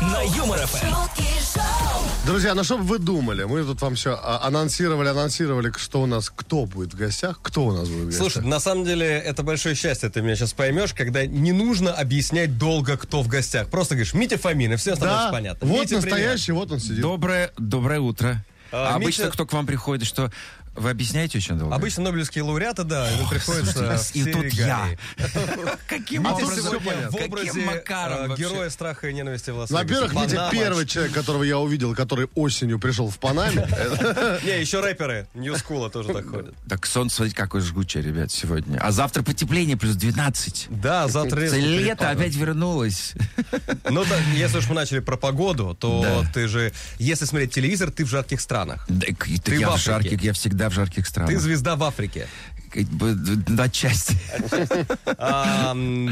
на Юмор ФМ. Друзья, ну что бы вы думали? Мы тут вам все анонсировали, что у нас, кто будет в гостях, кто у нас будет в гостях. Слушай, на самом деле, это большое счастье, ты меня сейчас поймешь, когда не нужно объяснять долго, кто в гостях. Просто говоришь, Митя Фомин, и все становится понятно. Вот Митя, настоящий, привет. Вот он сидит. Доброе утро. Обычно Митя... кто к вам приходит, что... Вы объясняете очень долго? Обычно нобелевские лауреаты, да, им приходится в серии. И тут я. Каким образом? В образе героя страха и ненависти в Лас-Вегасе. Во-первых, Митя первый человек, которого я увидел, который осенью пришел в Панаме. Не, еще рэперы Нью-Скула тоже так ходят. Так солнце, смотрите, какой жгучий, ребят, сегодня. А завтра потепление, плюс 12. Да, завтра... Лето опять вернулось. Ну, если уж мы начали про погоду, то ты же... Если смотреть телевизор, ты в жарких странах. Я в жарких, я всегда в жарких странах. Ты звезда в Африке. Отчасти.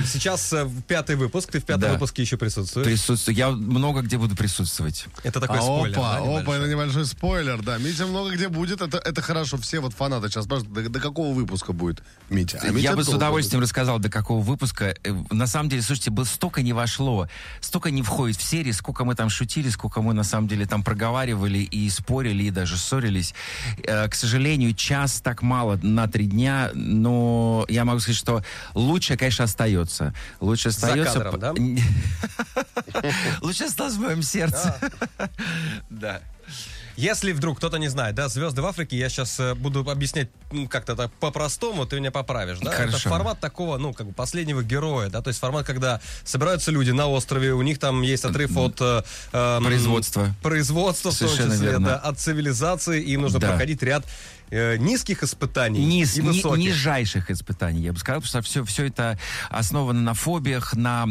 Сейчас пятый выпуск. Ты в пятом выпуске еще присутствуешь? Присутствую. Я много где буду присутствовать. Это такой спойлер. Опа, это небольшой спойлер, да. Митя много где будет. Это хорошо. Все вот фанаты сейчас спрашивают, до какого выпуска будет Митя? Я бы с удовольствием рассказал, до какого выпуска. На самом деле, слушайте, столько не вошло, столько не входит в серии, сколько мы там шутили, сколько мы на самом деле там проговаривали и спорили, и даже ссорились. К сожалению, час так мало на 3 дня. Но я могу сказать, что лучше, конечно, остается. Лучше остается... За кадром, да? Лучше осталось в моем сердце. Да. Если вдруг кто-то не знает, да, звезды в Африке, я сейчас буду объяснять как-то так по-простому, ты меня поправишь, да? Хорошо. Это формат такого, как бы последнего героя, да, то есть формат, когда собираются люди на острове, у них там есть отрыв от... производства, совершенно в том числе, верно. Да, от цивилизации, им нужно проходить ряд низких испытаний и высоких. Нижайших испытаний, я бы сказал, потому что все это основано на фобиях, на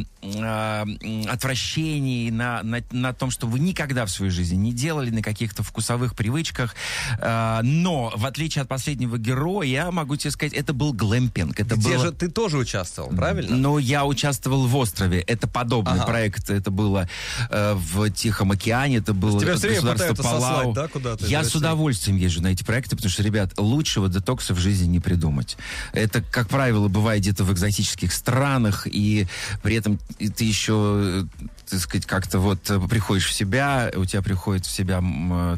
отвращении, на том, что вы никогда в своей жизни не делали, на каких-то вкусовых привычках. Но, в отличие от последнего героя, я могу тебе сказать, это был глэмпинг. Это где было... же ты тоже участвовал, правильно? Но я участвовал в острове. Это подобный проект. Это было в Тихом океане, это было государство Палау. Да, я с удовольствием езжу на эти проекты, потому что, ребят, лучшего детокса в жизни не придумать. Это, как правило, бывает где-то в экзотических странах, и при этом ты еще, так сказать, как-то вот приходишь в себя, у тебя приходят в себя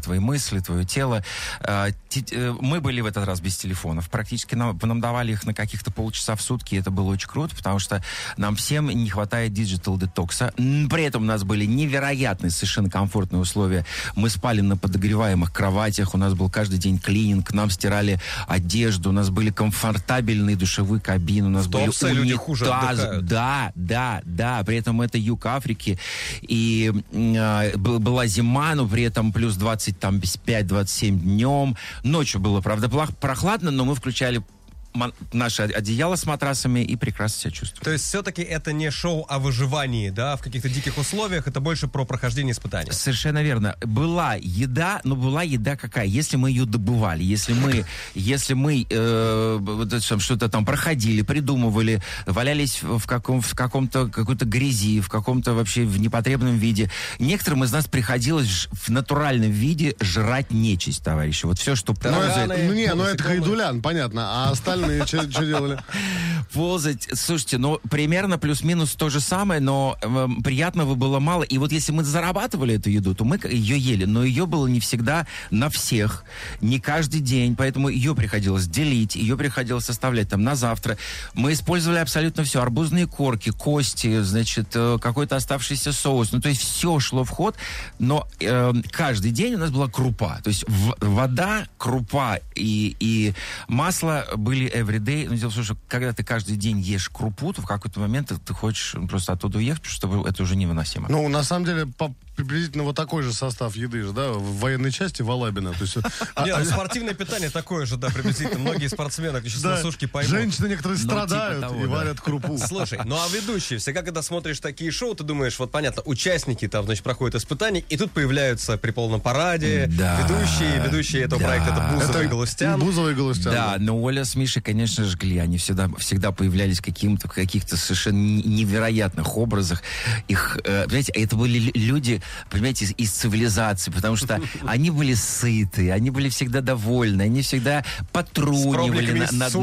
твои мысли, твое тело. Мы были в этот раз без телефонов. Практически нам давали их на каких-то полчаса в сутки, это было очень круто, потому что нам всем не хватает диджитал-детокса. При этом у нас были невероятные, совершенно комфортные условия. Мы спали на подогреваемых кроватях, у нас был каждый день клининг, нам стирали одежду, у нас были комфортабельные душевые кабины, у нас были унитазы. Да. При этом это юг Африки, и была зима, но при этом плюс 25-27 днем. Ночью было, правда, прохладно, но мы включали наше одеяло с матрасами и прекрасно себя чувствовали. То есть все-таки это не шоу о выживании, да, в каких-то диких условиях, это больше про прохождение испытаний. Совершенно верно. Была еда, но была еда какая? Если мы ее добывали, если мы что-то там проходили, придумывали, валялись в какой-то грязи, в каком-то вообще в непотребном виде. Некоторым из нас приходилось в натуральном виде жрать нечисть, товарищи. Вот все, что ползает. Это Гадулян, понятно. А остальные что делали? Ползать. Слушайте, примерно плюс-минус то же самое, но приятного было мало. И вот если мы зарабатывали эту еду, то мы ее ели, но ее было не всегда на всех, не каждый день, поэтому ее приходилось делить, ее приходилось составлять там на завтра. Мы использовали абсолютно все. Арбузные корки, кости, значит, какой-то оставшийся соус. То есть все шло в ход, но каждый день у нас была крупа. То есть вода, крупа и масло были everyday. Но дело в том, что когда ты каждый день ешь крупу, то в какой-то момент ты хочешь просто оттуда уехать, чтобы это уже невыносимо. Ну, на самом деле, приблизительно вот такой же состав еды же, да, в военной части в Алабино. Нет, спортивное питание такое же, да, приблизительно. Многие спортсмены сейчас на сушке поймут. Женщины некоторые страдают и варят крупу. Слушай, а ведущие, всегда, когда смотришь такие шоу, ты думаешь, вот понятно, участники там, значит, проходят испытания, и тут появляются при полном параде ведущие этого проекта, это Бузова и Галустян. Да, но Оля, Миша наши, конечно, жгли. Они всегда появлялись в каких-то совершенно невероятных образах. Их, понимаете, это были люди, понимаете, из цивилизации, потому что они были сыты, они были всегда довольны, они всегда потрунивали над.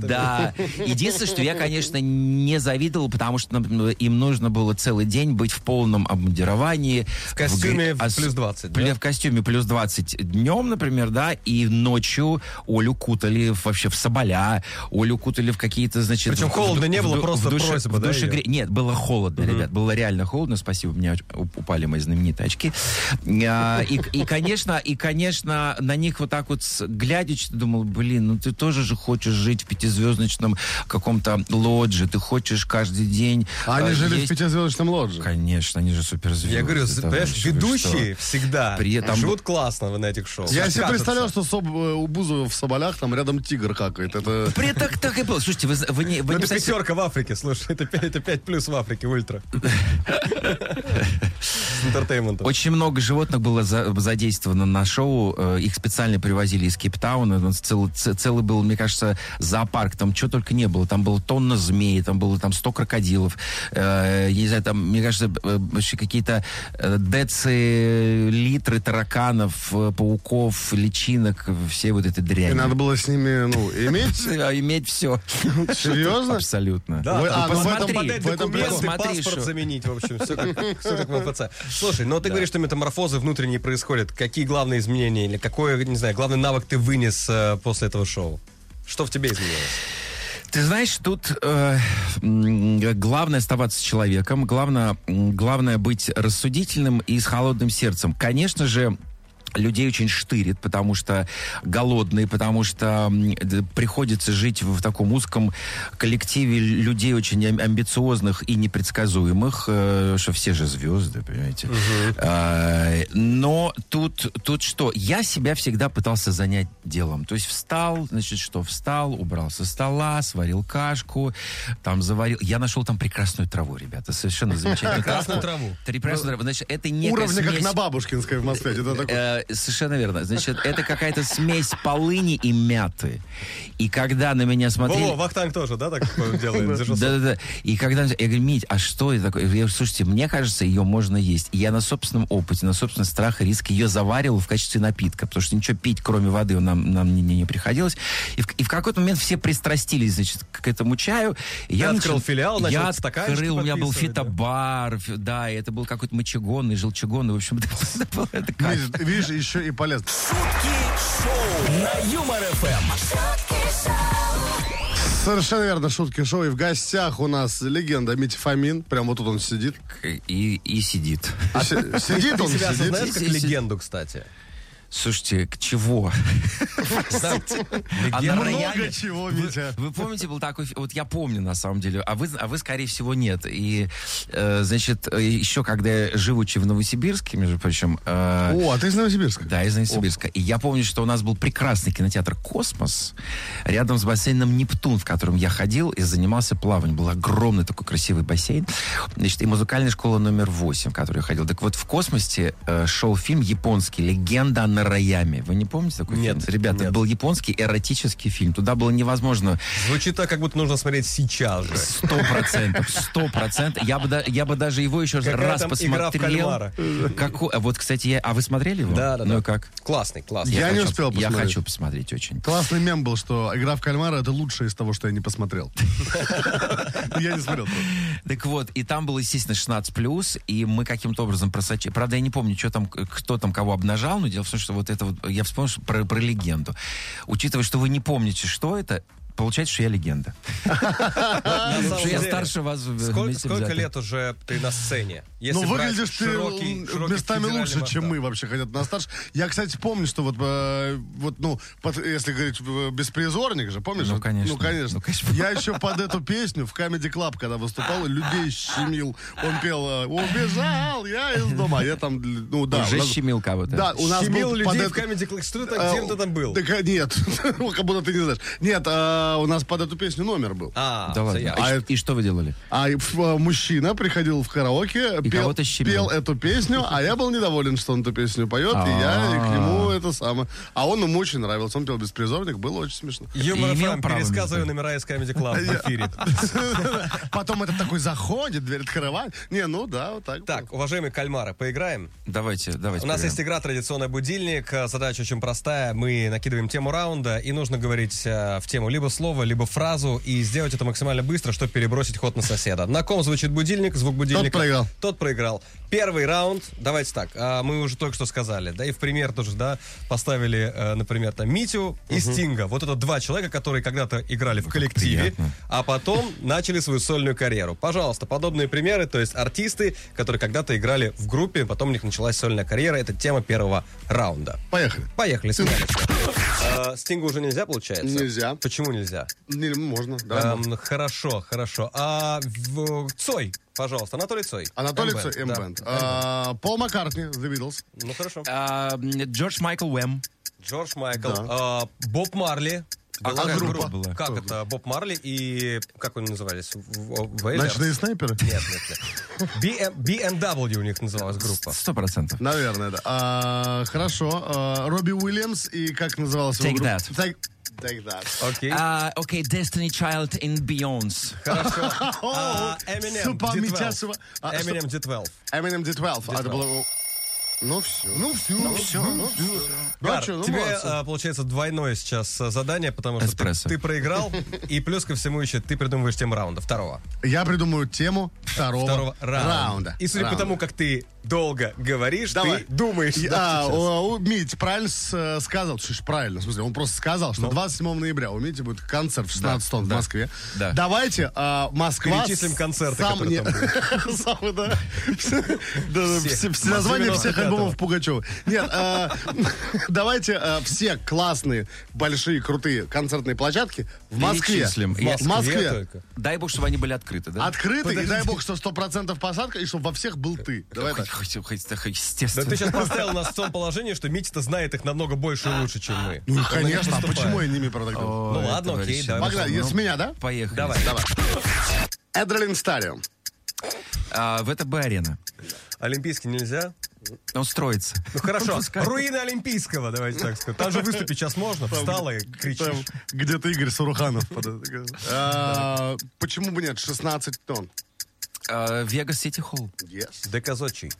Да. Единственное, что я, конечно, не завидовал, потому что им нужно было целый день быть в полном обмундировании. В костюме плюс 20, да? В костюме плюс 20 днем, например, да, и ночью Олю кутали вообще в соболя, Олю кутали в какие-то, значит... Причем холодно не было, просто просьба, да? Нет, было холодно, ребят, было реально холодно, спасибо, у меня упали мои знаменитые очки. И, конечно, на них вот так вот глядя, думал, блин, ну ты тоже же хочешь жить в пятизвездочном каком-то лодже, ты хочешь каждый день... Они жили в пятизвездочном лодже? Конечно, они же суперзвезды. Я говорю, ведущие всегда живут классно на этих шоу. Я себе представлял, что у Бузова в соболях там рядом тигр какой-то. Так и было. Слушайте, вы это не пятерка в Африке, слушай. Это 5+ в Африке, ультра. С интертейментом. Очень много животных было задействовано на шоу. Их специально привозили из Кейптауна. Целый был, мне кажется, зоопарк. Там чего только не было. Там было тонна змей, там было 100 крокодилов. Я не знаю, там, мне кажется, вообще какие-то децилитры тараканов, пауков, личинок, все вот этой дряни. И надо было с ними, иметь все. Серьезно? Абсолютно. Да, посмотри. Документы, паспорт заменить, в общем, все как в МФЦ. Слушай, но ты говоришь, что метаморфозы внутренние происходят. Какие главные изменения или какой, не знаю, главный навык ты вынес после этого шоу? Что в тебе изменилось? Ты знаешь, тут главное оставаться человеком, главное быть рассудительным и с холодным сердцем. Конечно же, людей очень штырит, потому что голодные, потому что приходится жить в таком узком коллективе людей очень амбициозных и непредсказуемых, что все же звезды, понимаете. Но тут что? Я себя всегда пытался занять делом. То есть встал, убрал со стола, сварил кашку, там заварил. Я нашел там прекрасную траву, ребята, совершенно замечательную. Прекрасную траву? Прекрасную траву. Значит, это не уровня, как на Бабушкинской в Москве. Это такое. Совершенно верно. Значит, это какая-то смесь полыни и мяты. И когда на меня смотрели... Вахтанг тоже, да, так делает? Да. И когда... Я говорю, Мить, а что это такое? Я говорю, слушайте, мне кажется, ее можно есть. И я на собственном опыте, на собственном страхе и риске ее заваривал в качестве напитка, потому что ничего пить, кроме воды, нам не приходилось. И в какой-то момент все пристрастились, значит, к этому чаю. Я открыл филиал, начал стаканчики подписывать. У меня был фитобар, да, и это был какой-то мочегонный, желчегонный, в общем, это было... Видишь, еще и полезно. Шутки-шоу на Юмор ФМ. Совершенно верно, Шутки-шоу. И в гостях у нас легенда Митя Фомин. Прямо вот тут он сидит. И сидит. Сидит он, сидит. Ты себя знаешь как легенду, кстати? Слушайте, к чего? Много чего, Митя. Вы помните, был такой... Вот я помню, на самом деле. А вы, скорее всего, нет. И, значит, еще когда я живучи в Новосибирске, между прочим... а ты из Новосибирска? Да, из Новосибирска. И я помню, что у нас был прекрасный кинотеатр «Космос» рядом с бассейном «Нептун», в котором я ходил и занимался плаванием. Был огромный такой красивый бассейн. Значит, и музыкальная школа номер 8, в которой я ходил. Так вот, в «Космосе» шел фильм японский «Легенда о Раями». Вы не помните такой фильм? Ребята, это был японский эротический фильм. Туда было невозможно... Звучит так, как будто нужно смотреть сейчас же. 100%. Я бы даже его еще раз посмотрел. Вот, кстати, а вы смотрели его? Да. Ну и как? Классный. Я не успел посмотреть. Я хочу посмотреть очень. Классный мем был, что «Игра в кальмара» — это лучшее из того, что я не посмотрел. Я не смотрел. Так вот, и там было, естественно, 16+, и мы каким-то образом просочили. Правда, я не помню, кто там кого обнажал, но дело в том, что вот это вот, я вспомнил про легенду. Учитывая, что вы не помните, что это, получается, что я легенда. Что я старше вас. Сколько лет уже ты на сцене? Ну, выглядишь ты местами лучше, чем мы вообще, хотя ты на старше. Я, кстати, помню, что если говорить «Беспризорник» же, помнишь? Ну, конечно. Я еще под эту песню в Comedy Club, когда выступал, людей щемил. Он пел «Убежал я из дома». Я там, уже щемил кого-то. Да, у нас был... Щемил людей в Comedy Club. Что ты так, где ты там был? Нет, как будто ты не знаешь. Нет, у нас под эту песню номер был. И что вы делали? Мужчина приходил в караоке, пел эту песню, а я был недоволен, что он эту песню поет, и я к нему это самое. А он ему очень нравился, он пел «Беспризорник», было очень смешно. Юмор ФМ, пересказываю номера из Comedy Club в эфире. Потом это такой заходит, дверь открывает. Не, ну да, вот так. Так, уважаемые кальмары, поиграем? Давайте. У нас есть игра «Традиционный будильник». Задача очень простая. Мы накидываем тему раунда, и нужно говорить в тему либо слово, либо фразу, и сделать это максимально быстро, чтобы перебросить ход на соседа. На ком звучит будильник, звук будильника? Тот проиграл. Первый раунд, давайте так, мы уже только что сказали, да, и в пример тоже, да, поставили, например, там, Митю и Стинга. Вот это два человека, которые когда-то играли в коллективе, а потом начали свою сольную карьеру. Пожалуйста, подобные примеры, то есть артисты, которые когда-то играли в группе, потом у них началась сольная карьера, это тема первого раунда. Поехали, Стинга уже нельзя, получается? Нельзя. Почему нельзя? Можно, да. Хорошо. Цой. Пожалуйста, Анатолий Цой. M-Band. Пол Маккартни, The Beatles. Ну, хорошо. Джордж Майкл, Уэм. Да. Боб Марли. Группа была. Как это? Боб Марли и... Как они назывались? Ночные снайперы? Нет. BMW у них называлась группа. 100%. Наверное, да. Хорошо. Робби Уильямс и как называлась его группа? Take That. Take That. Окей. Окей, Destiny Child in Beyoncé. Хорошо. Eminem, D12. Eminem, D12. Это было... Ну все. Гар, тебе получается двойное сейчас задание, потому что ты проиграл, и плюс ко всему еще ты придумываешь тему раунда второго. Я придумаю тему второго раунда. И судя по тому, как ты долго говоришь, ты думаешь. Митя правильно сказал, правильно, в смысле, он просто сказал, что 27 ноября у Мити будет концерт в 16 тонн в Москве. Давайте Москва... Перечислим концерты, которые там будут. Самый, да. Название всех альбомов Пугачева. Нет, давайте все классные, большие, крутые концертные площадки в Москве. В Москве. Дай бог, чтобы они были открыты, да? Открыты, и дай бог, что 100% посадка, и чтобы во всех был ты. Давай так. Естественно. Да ты сейчас поставил нас в том положении, что Митя-то знает их намного больше и лучше, чем мы. Ну, конечно, а почему я ними продаю? Ну ладно, окей, давай. Погнали, с меня, да? Поехали. Давай. Эдрелин Стадиум. ВТБ-арена. Олимпийский нельзя? Он строится. Ну хорошо, руины Олимпийского, давайте так сказать. Там же выступить сейчас можно, встала и кричишь. Где-то Игорь Суруханов. Почему бы нет? 16 тонн. Вегас Сити Холл. Доказочий.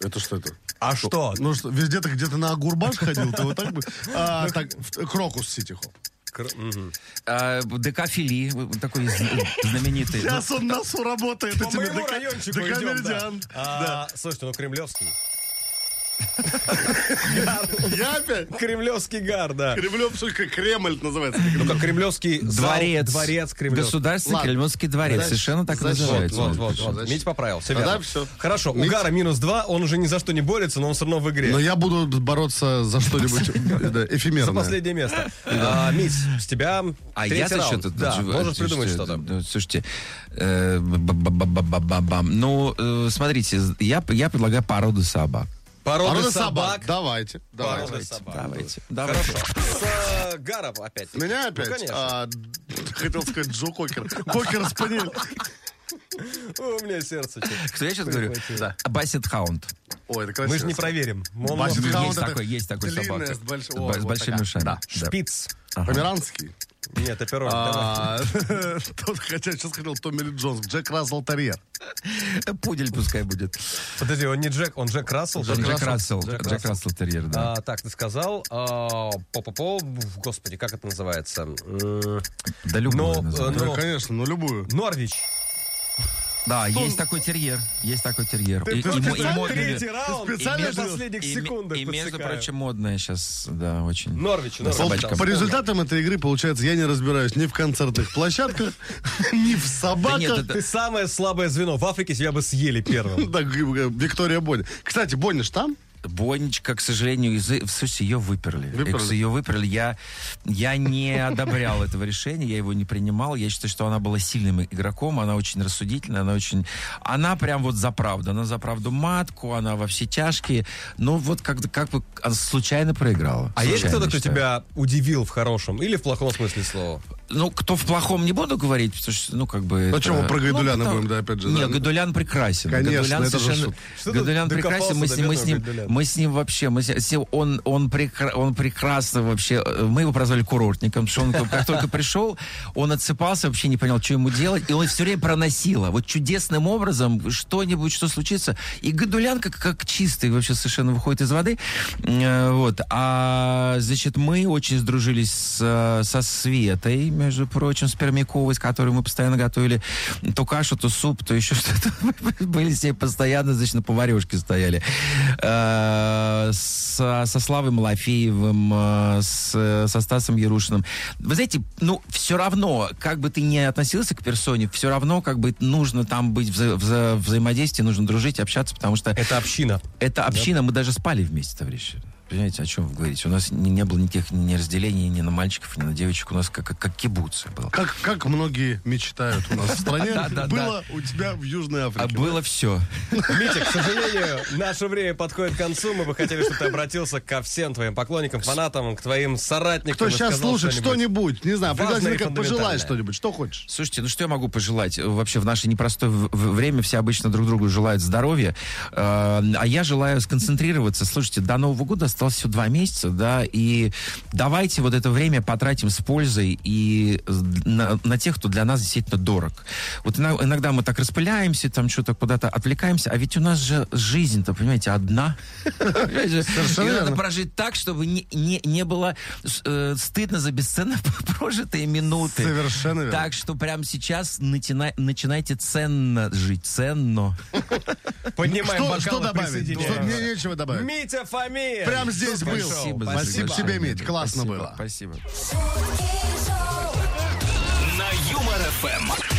Это что это? А что? Ну что, везде ты где-то на Агурбаш ходил, ты вот так бы... Крокус Сити Холл. ДК Фили, такой знаменитый. Сейчас он нас уработает. По моему райончику идем, да. Слушайте, ну кремлевский. Я опять? Кремлевский гар, да. Кремлевский, Кремль называется. Ну как, Кремлевский дворец. Государственный Кремлевский дворец. Совершенно так называется. Вот. Митя поправил. Хорошо, у гара минус 2, он уже ни за что не борется, но он все равно в игре. Но я буду бороться за что-нибудь эфемерное. За последнее место. Мить, с тебя третий раунд. Да, можешь придумать что-то. Слушайте, ну, смотрите, я предлагаю породу собак. Порода собак. Давайте. Хорошо. С Гарова опять. Меня опять? Ну, конечно. Хотел сказать Джо Кокер. Кокер спанил. У меня сердце. Кто я сейчас говорю? Бассет Хаунд. Ой, это красиво. Мы же не проверим. Бассет Хаунд есть такой собака. С большими ушами. Шпиц. Померанский. Нет, опероль, давай. Хотя сейчас хотел Томми Ли Джонс. Джек Рассел Терьер. Пудель пускай будет. Подожди, он не Джек, он Джек Рассел. Джек Рассел Терьер, да. Так, ты сказал. Господи, как это называется? Да любую. Конечно, но любую. Норвич. Да, есть такой терьер. И, между прочим, модная сейчас, да, очень. Норвич. Собачка. По результатам этой игры, получается, я не разбираюсь ни в концертных площадках, ни в собаках. Ты самое слабое звено. В Африке себя бы съели первым. Так, Виктория Боня. Кстати, Боня ж там? Бонечка, к сожалению, ее выперли. Я не одобрял этого решения, я его не принимал. Я считаю, что она была сильным игроком, она очень рассудительная, она прям вот за правду. Она за правду матку, она во все тяжкие. Но вот как бы случайно проиграла. А есть кто-то, кто тебя удивил в хорошем или в плохом смысле слова? Ну, кто в плохом, не буду говорить, потому что, ну, как бы... Ну, что мы про Гадуляна будем, да, опять же. Нет, да? Гадулян прекрасен. Конечно, Гадулян это совершенно... Гадулян прекрасен, он прекрасно вообще... Мы его прозвали курортником, потому что он как только пришел, он отсыпался, вообще не понял, что ему делать, и он все время проносило. Вот чудесным образом что-нибудь, что случится. И Гадулян как чистый вообще совершенно выходит из воды. Вот. А, значит, мы очень сдружились со Светой, между прочим, с Пермяковой, с которой мы постоянно готовили то кашу, то суп, то еще что-то. Мы были с ней постоянно, значит, на поварёшке стояли. Со Славой Малафеевым, со Стасом Ярушиным. Вы знаете, ну, все равно, как бы ты ни относился к персоне, все равно, как бы, нужно там быть в взаимодействии, нужно дружить, общаться, потому что... Это община. Это община. Да? Мы даже спали вместе, товарищи. Понимаете, о чем вы говорите? У нас не было никаких ни разделений ни на мальчиков, ни на девочек. У нас как кибуц было. Как многие мечтают у нас в стране. Было у тебя в Южной Африке. Было все. Митя, к сожалению, наше время подходит к концу. Мы бы хотели, чтобы ты обратился ко всем твоим поклонникам, фанатам, к твоим соратникам. Кто сейчас слушает что-нибудь, не знаю, пожелай что-нибудь, что хочешь. Слушайте, ну что я могу пожелать? Вообще в наше непростое время все обычно друг другу желают здоровья. А я желаю сконцентрироваться. Слушайте, до Нового года осталось всего 2 месяца, да, и давайте вот это время потратим с пользой и на тех, кто для нас действительно дорог. Вот иногда мы так распыляемся, там что-то куда-то отвлекаемся, а ведь у нас же жизнь-то, понимаете, одна. И надо прожить так, чтобы не было стыдно за бесценно прожитые минуты. Совершенно верно. Так что прямо сейчас начинайте ценно жить, ценно. Поднимаем бокалы, присоединяемся. Мне нечего добавить. Митя Фомин! Прям здесь был. Спасибо тебе, Мить. Классно было. Спасибо. На Юмор ФМ.